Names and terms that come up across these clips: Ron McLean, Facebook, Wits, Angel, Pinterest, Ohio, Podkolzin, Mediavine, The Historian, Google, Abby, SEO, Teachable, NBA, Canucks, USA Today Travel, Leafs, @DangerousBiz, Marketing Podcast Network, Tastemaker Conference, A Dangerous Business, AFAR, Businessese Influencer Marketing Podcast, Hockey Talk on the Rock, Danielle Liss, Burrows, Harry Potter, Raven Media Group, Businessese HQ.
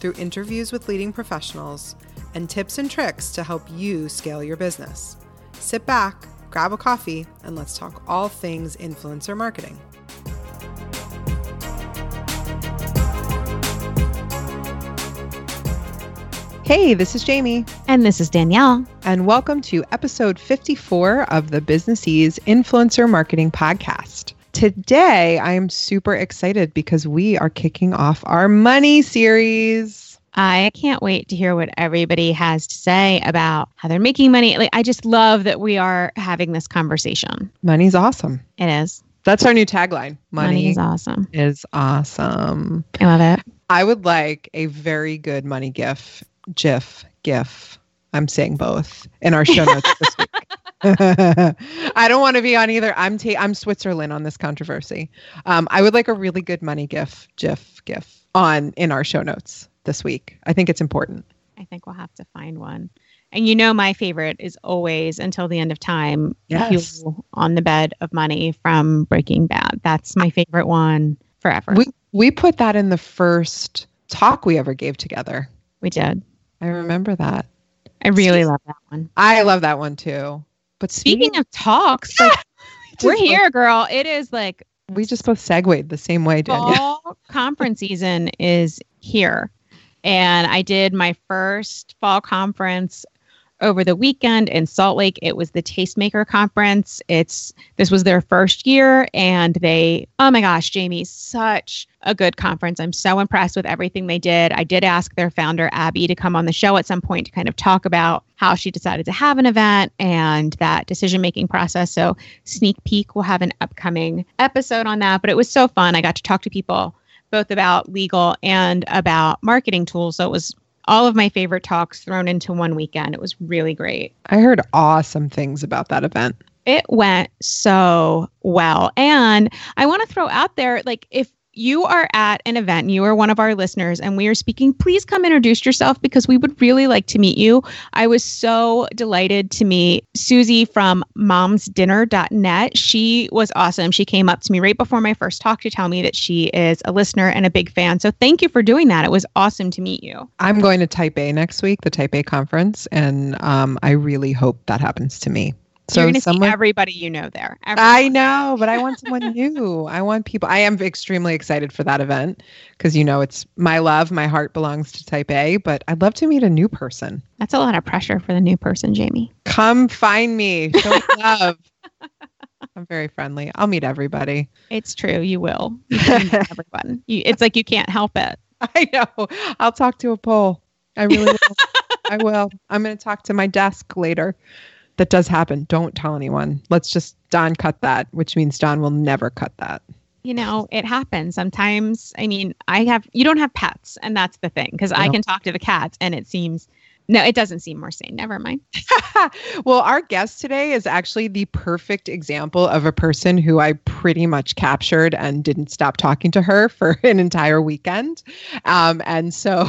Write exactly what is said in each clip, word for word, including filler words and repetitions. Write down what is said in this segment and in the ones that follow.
through interviews with leading professionals, and tips and tricks to help you scale your business. Sit back, grab a coffee, and let's talk all things influencer marketing. Hey, this is Jamie. And this is Danielle. And welcome to episode fifty-four of the Businessese Influencer Marketing Podcast. Today, I am super excited because we are kicking off our money series. I can't wait to hear what everybody has to say about how they're making money. Like, I just love that we are having this conversation. Money's awesome. It is. That's our new tagline. Money, money is awesome. Is awesome. I love it. I would like a very good money gif, gif, gif. I'm saying both in our show notes this week. I don't want to be on either. I'm ta- I'm Switzerland on this controversy. Um, I would like a really good money gif, gif, gif on in our show notes this week. I think it's important. I think we'll have to find one. And you know, my favorite is always Until the End of Time. Yes. On the Bed of Money from Breaking Bad. That's my favorite one forever. We we put that in the first talk we ever gave together. We did. I remember that. I really love that one. I love that one too. But speaking, speaking of talks, yeah, like, we're here, girl. It is like... We just both segued the same way, Danielle. Fall conference season is here. And I did my first fall conference over the weekend in Salt Lake. It was the Tastemaker Conference. It's This was their first year. And they... Oh my gosh, Jamie, such a good conference. I'm so impressed with everything they did. I did ask their founder, Abby, to come on the show at some point to kind of talk about how she decided to have an event and that decision-making process. So sneak peek, we'll have an upcoming episode on that. But it was so fun. I got to talk to people both about legal and about marketing tools. So it was all of my favorite talks thrown into one weekend. It was really great. I heard awesome things about that event. It went so well. And I want to throw out there, like, if you are at an event and you are one of our listeners and we are speaking, please come introduce yourself because we would really like to meet you. I was so delighted to meet Susie from moms dinner dot net. She was awesome. She came up to me right before my first talk to tell me that she is a listener and a big fan. So thank you for doing that. It was awesome to meet you. I'm going to Type A next week, the Type A conference, and um, I really hope that happens to me. So you're going to see everybody you know there. Everyone. I know, but I want someone new. I want people. I am extremely excited for that event because, you know, it's my love. My heart belongs to Type A, but I'd love to meet a new person. That's a lot of pressure for the new person, Jamie. Come find me. Show love. I'm very friendly. I'll meet everybody. It's true. You will. You can meet everyone. You, it's like you can't help it. I know. I'll talk to a poll. I really will. I will. I'm going to talk to my desk later. That does happen. Don't tell anyone. Let's just, Don cut that, which means Don will never cut that. You know, it happens sometimes. I mean, I have, you don't have pets, and that's the thing, because no. I can talk to the cats and it seems No, it doesn't seem more sane. Never mind. Well, our guest today is actually the perfect example of a person who I pretty much captured and didn't stop talking to her for an entire weekend. Um, and so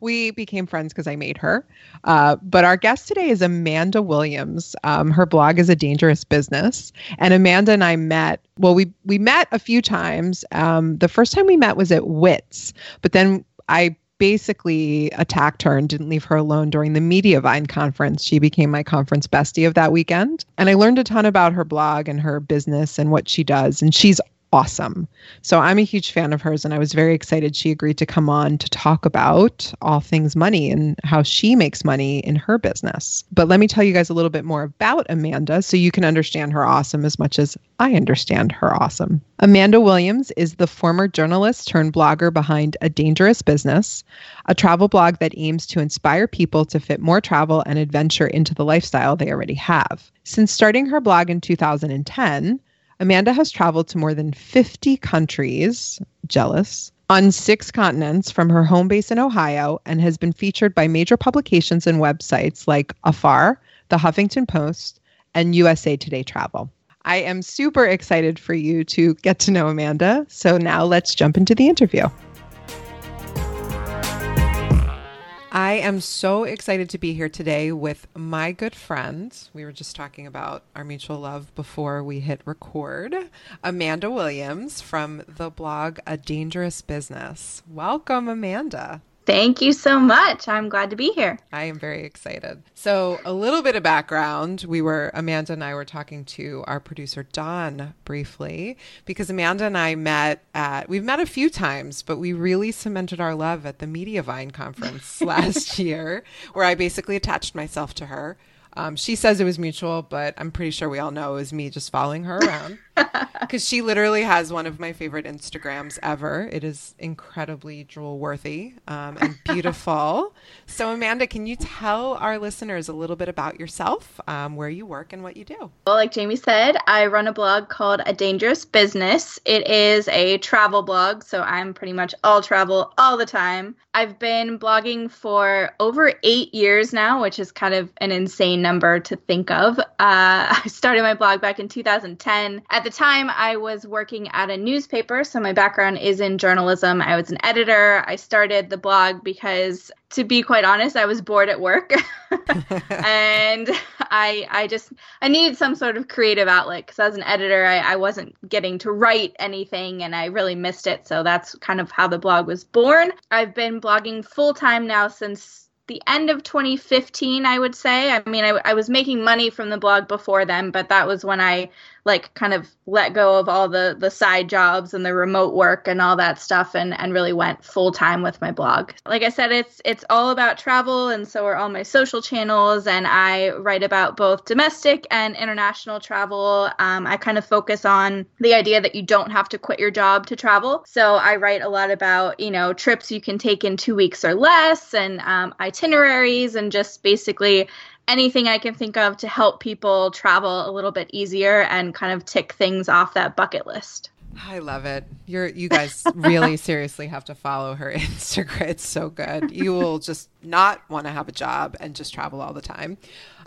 we became friends because I made her. Uh, but our guest today is Amanda Williams. Um, her blog is A Dangerous Business. And Amanda and I met, well, we, we met a few times. Um, the first time we met was at Wits, but then I basically attacked her and didn't leave her alone during the Mediavine conference. She became my conference bestie of that weekend. And I learned a ton about her blog and her business and what she does. And she's awesome. So I'm a huge fan of hers. And I was very excited she agreed to come on to talk about all things money and how she makes money in her business. But let me tell you guys a little bit more about Amanda so you can understand her awesome as much as I understand her awesome. Amanda Williams is the former journalist turned blogger behind A Dangerous Business, a travel blog that aims to inspire people to fit more travel and adventure into the lifestyle they already have. Since starting her blog in two thousand ten, Amanda has traveled to more than fifty countries, jealous, on six continents from her home base in Ohio and has been featured by major publications and websites like A F A R, The Huffington Post, and U S A Today Travel. I am super excited for you to get to know Amanda. So now let's jump into the interview. I am so excited to be here today with my good friend. We were just talking about our mutual love before we hit record. Amanda Williams from the blog A Dangerous Business. Welcome, Amanda. Thank you so much. I'm glad to be here. I am very excited. So a little bit of background. We were, Amanda and I were talking to our producer, Don, briefly, because Amanda and I met at, we've met a few times, but we really cemented our love at the Mediavine conference last year, where I basically attached myself to her. Um, she says it was mutual, but I'm pretty sure we all know it was me just following her around because she literally has one of my favorite Instagrams ever. It is incredibly drool worthy um, and beautiful. So Amanda, can you tell our listeners a little bit about yourself, um, where you work and what you do? Well, like Jamie said, I run a blog called A Dangerous Business. It is a travel blog, so I'm pretty much all travel all the time. I've been blogging for over eight years now, which is kind of an insane number to think of. Uh, I started my blog back in two thousand ten. At the time, I was working at a newspaper, so my background is in journalism. I was an editor. I started the blog because, to be quite honest, I was bored at work, and I I just I needed some sort of creative outlet because as an editor, I, I wasn't getting to write anything, and I really missed it. So that's kind of how the blog was born. I've been blogging full time now since the end of twenty fifteen, I would say. I mean, I, I was making money from the blog before then, but that was when I like kind of let go of all the, the side jobs and the remote work and all that stuff and, and really went full time with my blog. Like I said, it's it's all about travel, and so are all my social channels, and I write about both domestic and international travel. Um, I kind of focus on the idea that you don't have to quit your job to travel. So I write a lot about, you know, trips you can take in two weeks or less, and um, itineraries, and just basically anything I can think of to help people travel a little bit easier and kind of tick things off that bucket list. I love it. You're, you guys really seriously have to follow her Instagram. It's so good. You will just not want to have a job and just travel all the time.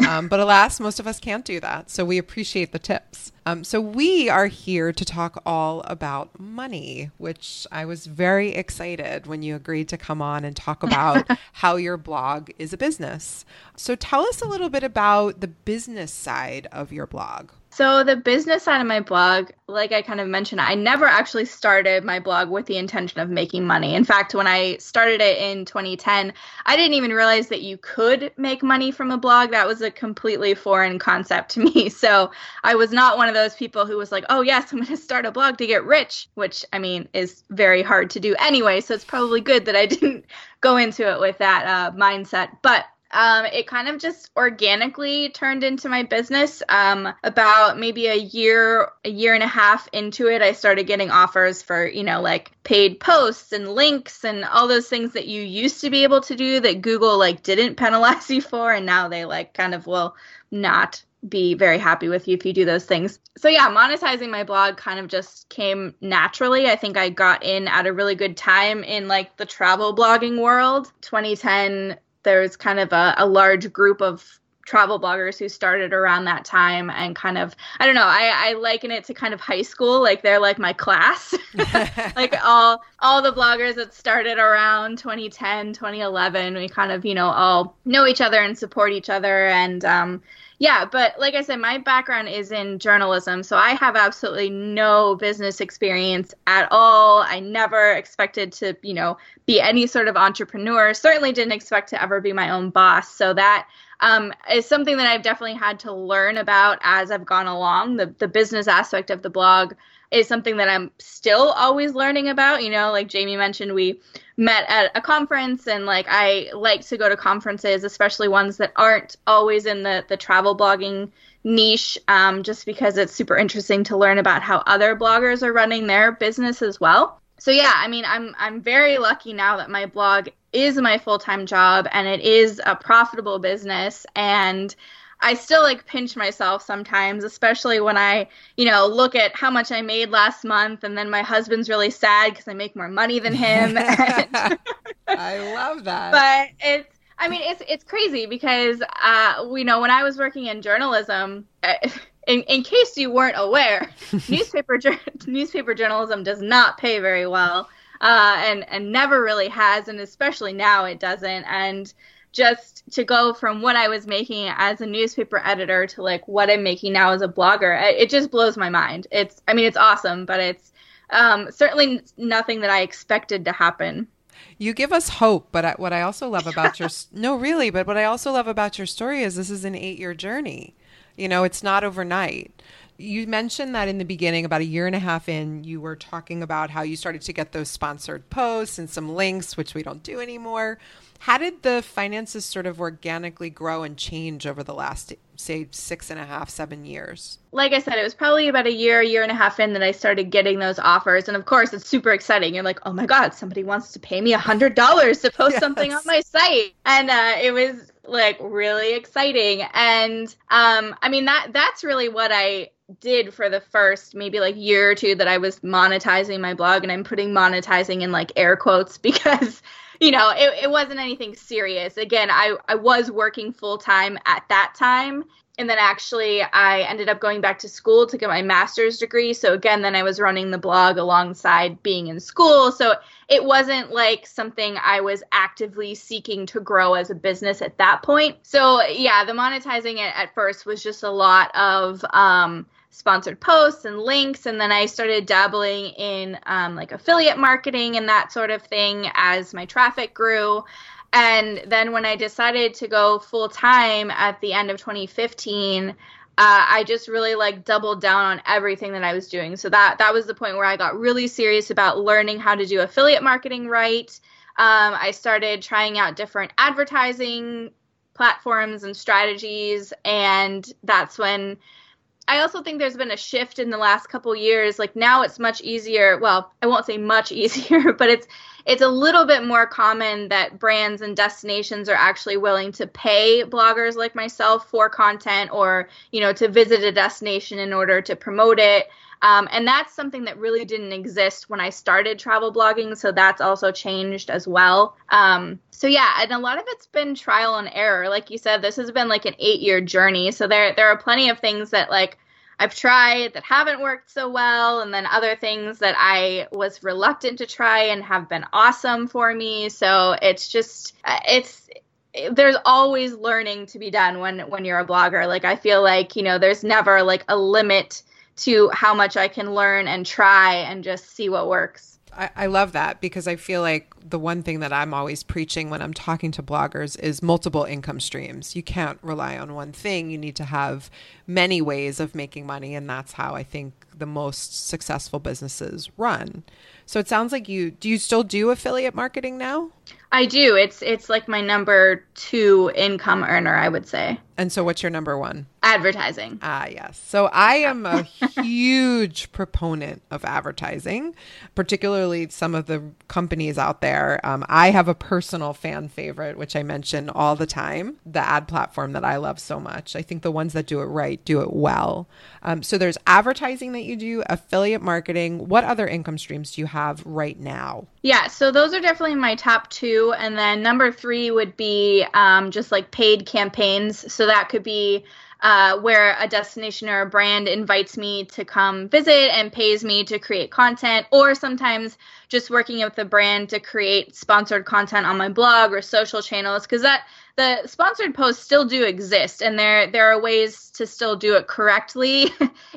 Um, but alas, most of us can't do that. So we appreciate the tips. Um, so we are here to talk all about money, which I was very excited when you agreed to come on and talk about how your blog is a business. So tell us a little bit about the business side of your blog. So the business side of my blog, like I kind of mentioned, I never actually started my blog with the intention of making money. In fact, when I started it in twenty ten, I didn't even realize that you could make money from a blog. That was a completely foreign concept to me. So I was not one of those people who was like, oh, yes, I'm going to start a blog to get rich, which, I mean, is very hard to do anyway. So it's probably good that I didn't go into it with that uh, mindset. But Um, it kind of just organically turned into my business. Um, about maybe a year, a year and a half into it, I started getting offers for, you know, like paid posts and links and all those things that you used to be able to do that Google like didn't penalize you for. And now they like kind of will not be very happy with you if you do those things. So yeah, monetizing my blog kind of just came naturally. I think I got in at a really good time in like the travel blogging world. twenty ten there's kind of a, a large group of travel bloggers who started around that time, and kind of, I don't know, I, I liken it to kind of high school. Like they're like my class, like all, all the bloggers that started around twenty ten, twenty eleven, we kind of, you know, all know each other and support each other. And, um, yeah, but like I said, my background is in journalism, so I have absolutely no business experience at all. I never expected to, you know, be any sort of entrepreneur, certainly didn't expect to ever be my own boss. So that um, is something that I've definitely had to learn about as I've gone along. The, the business aspect of the blog is something that I'm still always learning about. You know, like Jamie mentioned, we met at a conference, and like I like to go to conferences, especially ones that aren't always in the, the travel blogging niche, um, just because it's super interesting to learn about how other bloggers are running their business as well. So yeah, I mean, I'm I'm very lucky now that my blog is my full-time job and it is a profitable business, and I still like pinch myself sometimes, especially when I, you know, look at how much I made last month, and then my husband's really sad because I make more money than him. And I love that. But it's, I mean, it's it's crazy because, uh, you know, when I was working in journalism, in, in case you weren't aware, newspaper newspaper journalism does not pay very well, uh, and and never really has, and especially now it doesn't. And just to go from what I was making as a newspaper editor to like what I'm making now as a blogger, it just blows my mind. It's, I mean, it's awesome, but it's um, certainly nothing that I expected to happen. You give us hope, but I, what I also love about your, no, really, but what I also love about your story is this is an eight year journey. You know, it's not overnight. You mentioned that in the beginning, about a year and a half in, you were talking about how you started to get those sponsored posts and some links, which we don't do anymore. How did the finances sort of organically grow and change over the last, say, six and a half, seven years? Like I said, it was probably about a year, year and a half in that I started getting those offers. And of course, it's super exciting. You're like, oh my God, somebody wants to pay me one hundred dollars to post yes. something on my site. And uh, it was like really exciting. And um, I mean, that that's really what I did for the first maybe like year or two that I was monetizing my blog. And I'm putting monetizing in like air quotes because you know, it, it wasn't anything serious. Again, I, I was working full time at that time. And then actually I ended up going back to school to get my master's degree. So again, then I was running the blog alongside being in school. So it wasn't like something I was actively seeking to grow as a business at that point. So yeah, the monetizing it at first was just a lot of um, sponsored posts and links. And then I started dabbling in um, like affiliate marketing and that sort of thing as my traffic grew. And then when I decided to go full time at the end of twenty fifteen, uh, I just really like doubled down on everything that I was doing. So that that was the point where I got really serious about learning how to do affiliate marketing right. Um, I started trying out different advertising platforms and strategies. And that's when I also think there's been a shift in the last couple years. Like now it's much easier. Well, I won't say much easier, but it's it's a little bit more common that brands and destinations are actually willing to pay bloggers like myself for content or, you know, to visit a destination in order to promote it. Um, and that's something that really didn't exist when I started travel blogging. So that's also changed as well. Um, so yeah, and a lot of it's been trial and error. Like you said, this has been like an eight year journey. So there, there are plenty of things that like I've tried that haven't worked so well. And then other things that I was reluctant to try and have been awesome for me. So it's just, it's, there's always learning to be done when, when you're a blogger. Like I feel like, you know, there's never like a limit to how much I can learn and try and just see what works. I, I love that because I feel like the one thing that I'm always preaching when I'm talking to bloggers is multiple income streams. You can't rely on one thing. You need to have many ways of making money. And that's how I think the most successful businesses run. So it sounds like you, do you still do affiliate marketing now? I do. It's it's like my number two income earner, I would say. And so what's your number one? Advertising. Ah, yes. So I am a huge proponent of advertising, particularly some of the companies out there. Um, I have a personal fan favorite, which I mention all the time, the ad platform that I love so much. I think the ones that do it right do it well. Um, so there's advertising that you do, affiliate marketing. What other income streams do you have have right now? Yeah, so those are definitely my top two. And then number three would be um, just like paid campaigns. So that could be uh, where a destination or a brand invites me to come visit and pays me to create content, or sometimes just working with the brand to create sponsored content on my blog or social channels, because that the sponsored posts still do exist, and there there are ways to still do it correctly,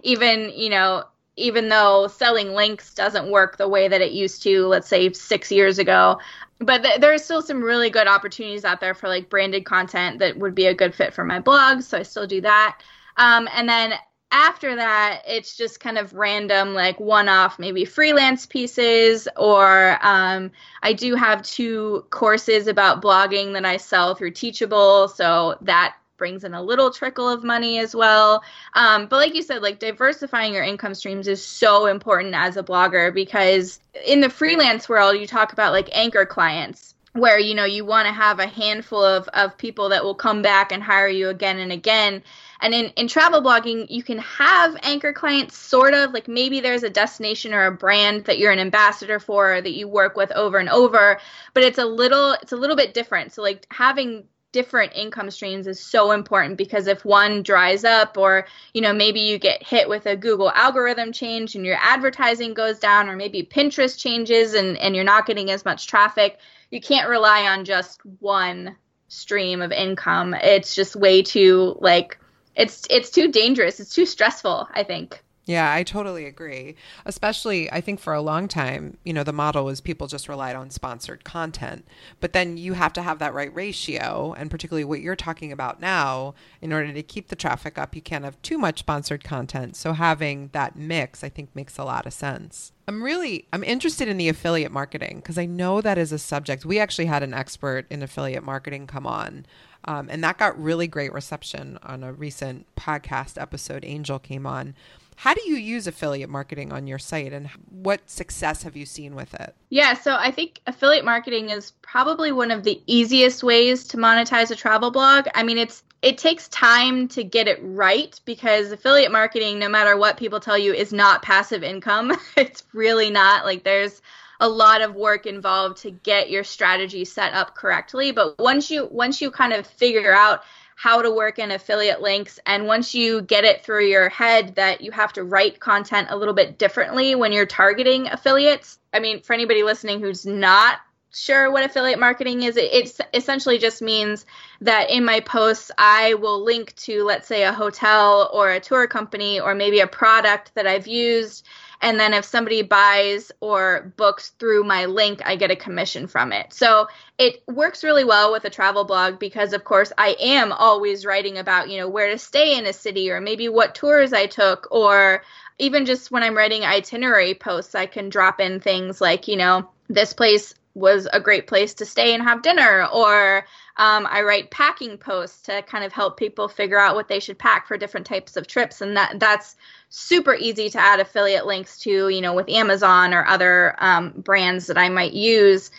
even, you know, even though selling links doesn't work the way that it used to, let's say six years ago. But th- there are still some really good opportunities out there for like branded content that would be a good fit for my blog. So I still do that. Um, and then after that, it's just kind of random, like one-off, maybe freelance pieces, or um, I do have two courses about blogging that I sell through Teachable. So that brings in a little trickle of money as well. Um, but like you said, like diversifying your income streams is so important as a blogger, because in the freelance world, you talk about like anchor clients, where, you know, you want to have a handful of, of people that will come back and hire you again and again. And in, in travel blogging, you can have anchor clients, sort of, like maybe there's a destination or a brand that you're an ambassador for, or that you work with over and over, but it's a little, it's a little bit different. So like having different income streams is so important, because if one dries up, or, you know, maybe you get hit with a Google algorithm change and your advertising goes down, or maybe Pinterest changes and, and you're not getting as much traffic, you can't rely on just one stream of income. It's just way too like, It's it's too dangerous. It's too stressful, I think. Yeah, I totally agree. Especially, I think for a long time, you know, the model was people just relied on sponsored content. But then you have to have that right ratio. And particularly what you're talking about now, in order to keep the traffic up, you can't have too much sponsored content. So having that mix, I think, makes a lot of sense. I'm really, I'm interested in the affiliate marketing, because I know that is a subject. We actually had an expert in affiliate marketing come on. Um, and that got really great reception on a recent podcast episode. Angel came on. How do you use affiliate marketing on your site, and what success have you seen with it? Yeah, so I think affiliate marketing is probably one of the easiest ways to monetize a travel blog. I mean, it's it takes time to get it right, because affiliate marketing, no matter what people tell you, is not passive income. It's really not. Like there's a lot of work involved to get your strategy set up correctly. But once you once you kind of figure out how to work in affiliate links, and once you get it through your head that you have to write content a little bit differently when you're targeting affiliates. I mean, for anybody listening who's not sure what affiliate marketing is, it, it essentially just means that in my posts, I will link to, let's say, a hotel or a tour company, or maybe a product that I've used. And then if somebody buys or books through my link, I get a commission from it. So it works really well with a travel blog, because, of course, I am always writing about, you know, where to stay in a city, or maybe what tours I took, or even just when I'm writing itinerary posts, I can drop in things like, you know, this place was a great place to stay and have dinner, or Um, I write packing posts to kind of help people figure out what they should pack for different types of trips. And that that's super easy to add affiliate links to, you know, with Amazon or other um, brands that I might use.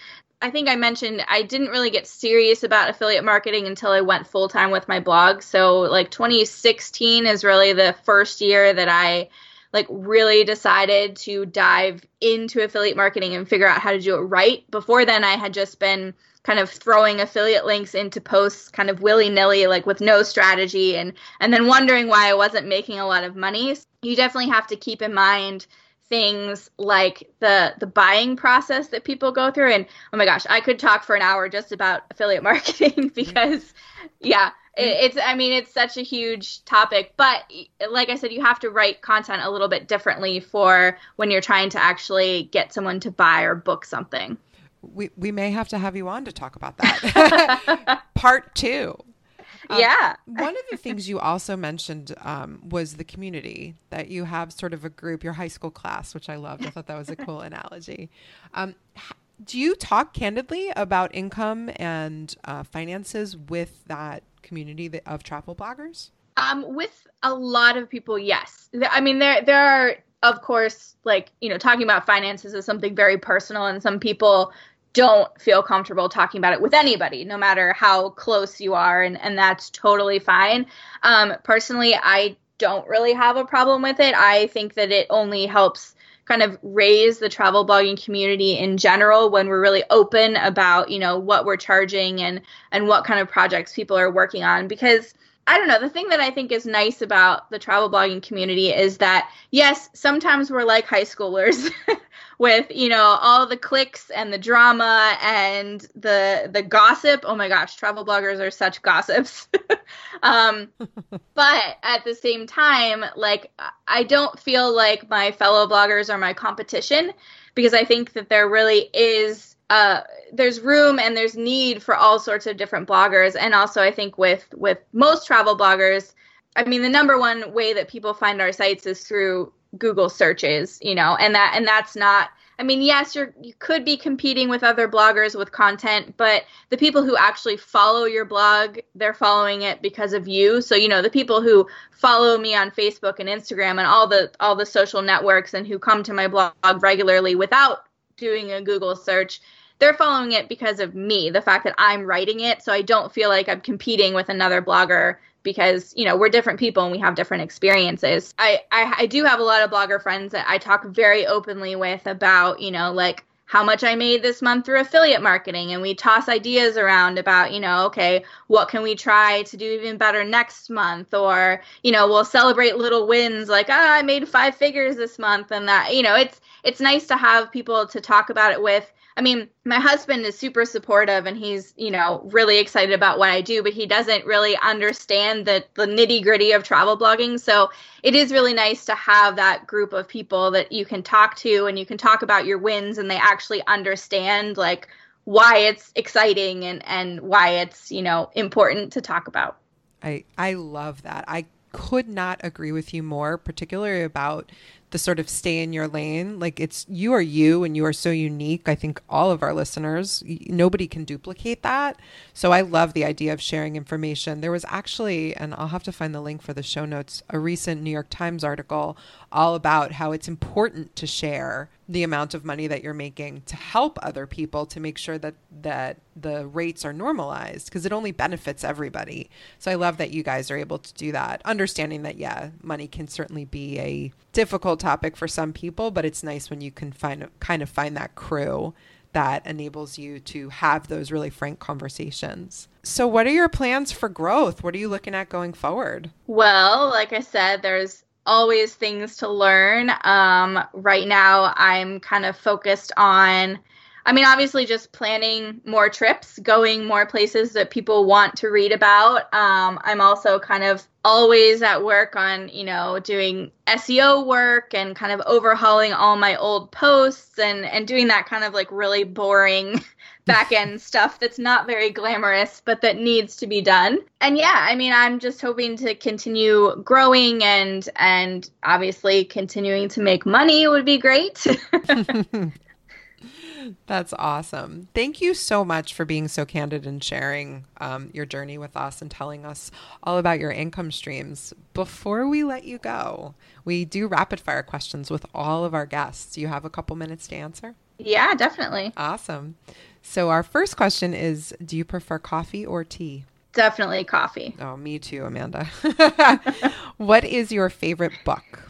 I think I mentioned I didn't really get serious about affiliate marketing until I went full time with my blog. So like twenty sixteen is really the first year that I like really decided to dive into affiliate marketing and figure out how to do it right. Before then, I had just been kind of throwing affiliate links into posts kind of willy-nilly, like with no strategy, and and then wondering why I wasn't making a lot of money. You definitely have to keep in mind things like the the buying process that people go through. And oh my gosh, I could talk for an hour just about affiliate marketing because, yeah, it, it's I mean, it's such a huge topic. But like I said, you have to write content a little bit differently for when you're trying to actually get someone to buy or book something. We we may have to have you on to talk about that. Part two. Um, yeah. One of the things you also mentioned um, was the community, that you have sort of a group, your high school class, which I loved. I thought that was a cool analogy. Um, do you talk candidly about income and uh, finances with that community of travel bloggers? Um, with a lot of people, yes. I mean, there there are, of course, like, you know, talking about finances is something very personal, and some people don't feel comfortable talking about it with anybody, no matter how close you are. And, and that's totally fine. Um, personally, I don't really have a problem with it. I think that it only helps kind of raise the travel blogging community in general when we're really open about, you know, what we're charging and, and what kind of projects people are working on. Because I don't know, the thing that I think is nice about the travel blogging community is that, yes, sometimes we're like high schoolers with, you know, all the clicks and the drama and the the gossip. Oh my gosh, travel bloggers are such gossips. um, but at the same time, like, I don't feel like my fellow bloggers are my competition, because I think that there really is Uh, there's room and there's need for all sorts of different bloggers. And also, I think with, with most travel bloggers, I mean, the number one way that people find our sites is through Google searches, you know, and that, and that's not, I mean, yes, you're, you could be competing with other bloggers with content, but the people who actually follow your blog, they're following it because of you. So, you know, the people who follow me on Facebook and Instagram and all the, all the social networks and who come to my blog regularly without doing a Google search, they're following it because of me, the fact that I'm writing it. So I don't feel like I'm competing with another blogger because, you know, we're different people and we have different experiences. I, I, I do have a lot of blogger friends that I talk very openly with about, you know, like how much I made this month through affiliate marketing. And we toss ideas around about, you know, okay, what can we try to do even better next month? Or, you know, we'll celebrate little wins like, ah, I made five figures this month. And that, you know, it's, it's nice to have people to talk about it with. I mean, my husband is super supportive and he's, you know, really excited about what I do, but he doesn't really understand the, the nitty gritty of travel blogging. So it is really nice to have that group of people that you can talk to and you can talk about your wins and they actually understand like why it's exciting and, and why it's, you know, important to talk about. I, I love that. I could not agree with you more, particularly about the sort of stay in your lane. Like it's, you are you and you are so unique. I think all of our listeners, nobody can duplicate that. So I love the idea of sharing information. There was actually, and I'll have to find the link for the show notes, a recent New York Times article all about how it's important to share the amount of money that you're making to help other people, to make sure that, that the rates are normalized, because it only benefits everybody. So I love that you guys are able to do that. Understanding that, yeah, money can certainly be a difficult topic for some people, but it's nice when you can find kind of find that crew that enables you to have those really frank conversations. So what are your plans for growth? What are you looking at going forward? Well, like I said, there's always things to learn. Um, right now, I'm kind of focused on, I mean, obviously just planning more trips, going more places that people want to read about. Um, I'm also kind of always at work on, you know, doing S E O work and kind of overhauling all my old posts and, and doing that kind of like really boring back end stuff that's not very glamorous, but that needs to be done. And yeah, I mean, I'm just hoping to continue growing and, and obviously continuing to make money would be great. That's awesome. Thank you so much for being so candid and sharing um, your journey with us and telling us all about your income streams. Before we let you go, we do rapid fire questions with all of our guests. Do you have a couple minutes to answer? Yeah, definitely. Awesome. So our first question is, do you prefer coffee or tea? Definitely coffee. Oh, me too, Amanda. What is your favorite book?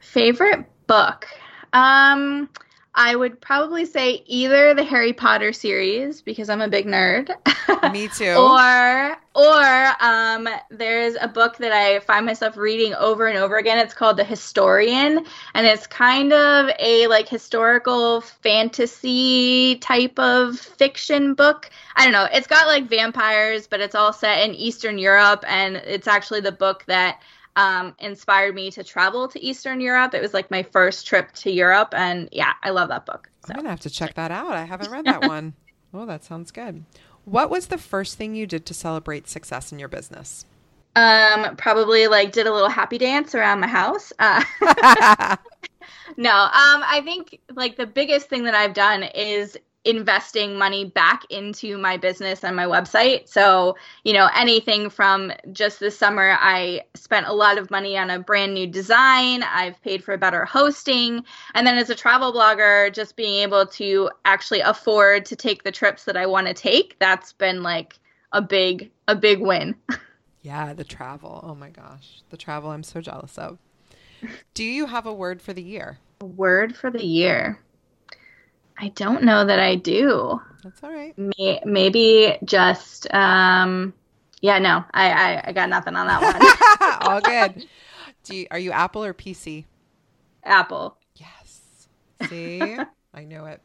Favorite book? Um... I would probably say either the Harry Potter series, because I'm a big nerd. Me too. or or um, there's a book that I find myself reading over and over again. It's called The Historian, and it's kind of a like historical fantasy type of fiction book. I don't know. It's got like vampires, but it's all set in Eastern Europe, and it's actually the book that Um, inspired me to travel to Eastern Europe. It was like my first trip to Europe. And yeah, I love that book. So I'm going to have to check that out. I haven't read that one. Oh, that sounds good. What was the first thing you did to celebrate success in your business? Um, probably like did a little happy dance around my house. Uh, no, um, I think like the biggest thing that I've done is investing money back into my business and my website. So, you know, anything from just this summer, I spent a lot of money on a brand new design. I've paid for better hosting. And then as a travel blogger, just being able to actually afford to take the trips that I want to take, that's been like a big, a big win. Yeah, the travel. Oh my gosh. The travel I'm so jealous of. Do you have a word for the year? word for the year. I don't know that I do. That's all right. May- maybe just, um, yeah, no, I, I, I got nothing on that one. All good. Do you, are you Apple or P C? Apple. Yes. See, I know it.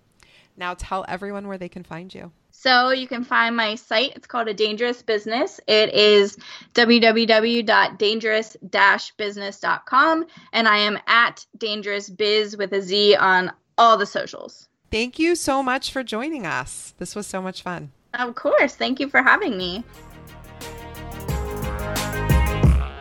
Now tell everyone where they can find you. So you can find my site. It's called A Dangerous Business. It is w w w dot dangerous dash business dot com. And I am at Dangerous Biz with a Z on all the socials. Thank you so much for joining us. This was so much fun. Of course. Thank you for having me.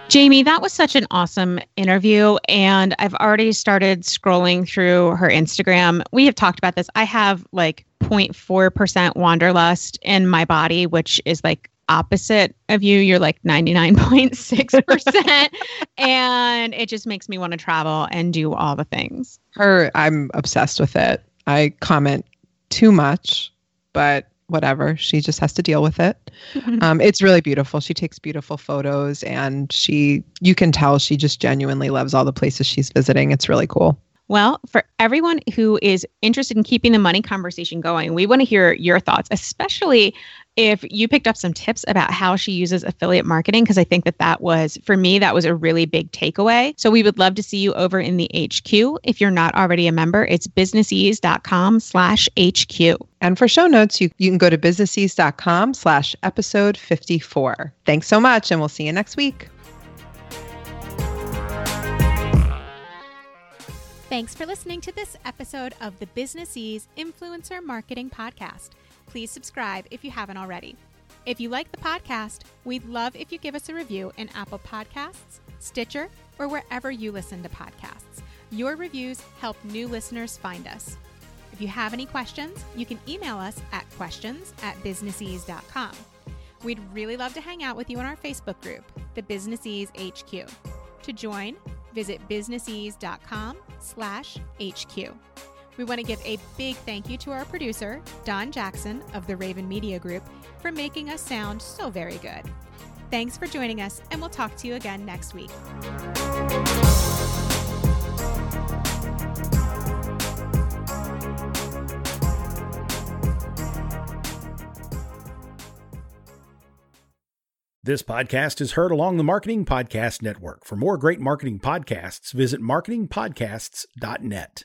Jamie, that was such an awesome interview, and I've already started scrolling through her Instagram. We have talked about this. I have like zero point four percent wanderlust in my body, which is like opposite of you. You're like ninety-nine point six percent, and it just makes me want to travel and do all the things. Her, I'm obsessed with it. I comment too much, but whatever. She just has to deal with it. Mm-hmm. Um, it's really beautiful. She takes beautiful photos, and she, you can tell she just genuinely loves all the places she's visiting. It's really cool. Well, for everyone who is interested in keeping the money conversation going, we want to hear your thoughts, especially if you picked up some tips about how she uses affiliate marketing, because I think that that was, for me, that was a really big takeaway. So we would love to see you over in the H Q. If you're not already a member, it's businessese dot com slash H Q. And for show notes, you, you can go to businessese dot com slash episode fifty-four. Thanks so much, and we'll see you next week. Thanks for listening to this episode of the Businessese Influencer Marketing Podcast. Please subscribe if you haven't already. If you like the podcast, we'd love if you give us a review in Apple Podcasts, Stitcher, or wherever you listen to podcasts. Your reviews help new listeners find us. If you have any questions, you can email us at questions at businesses dot com. We'd really love to hang out with you in our Facebook group, the Businesses H Q. To join, visit businesses dot com slash H Q. We want to give a big thank you to our producer, Don Jackson of the Raven Media Group, for making us sound so very good. Thanks for joining us, and we'll talk to you again next week. This podcast is heard along the Marketing Podcast Network. For more great marketing podcasts, visit marketing podcasts dot net.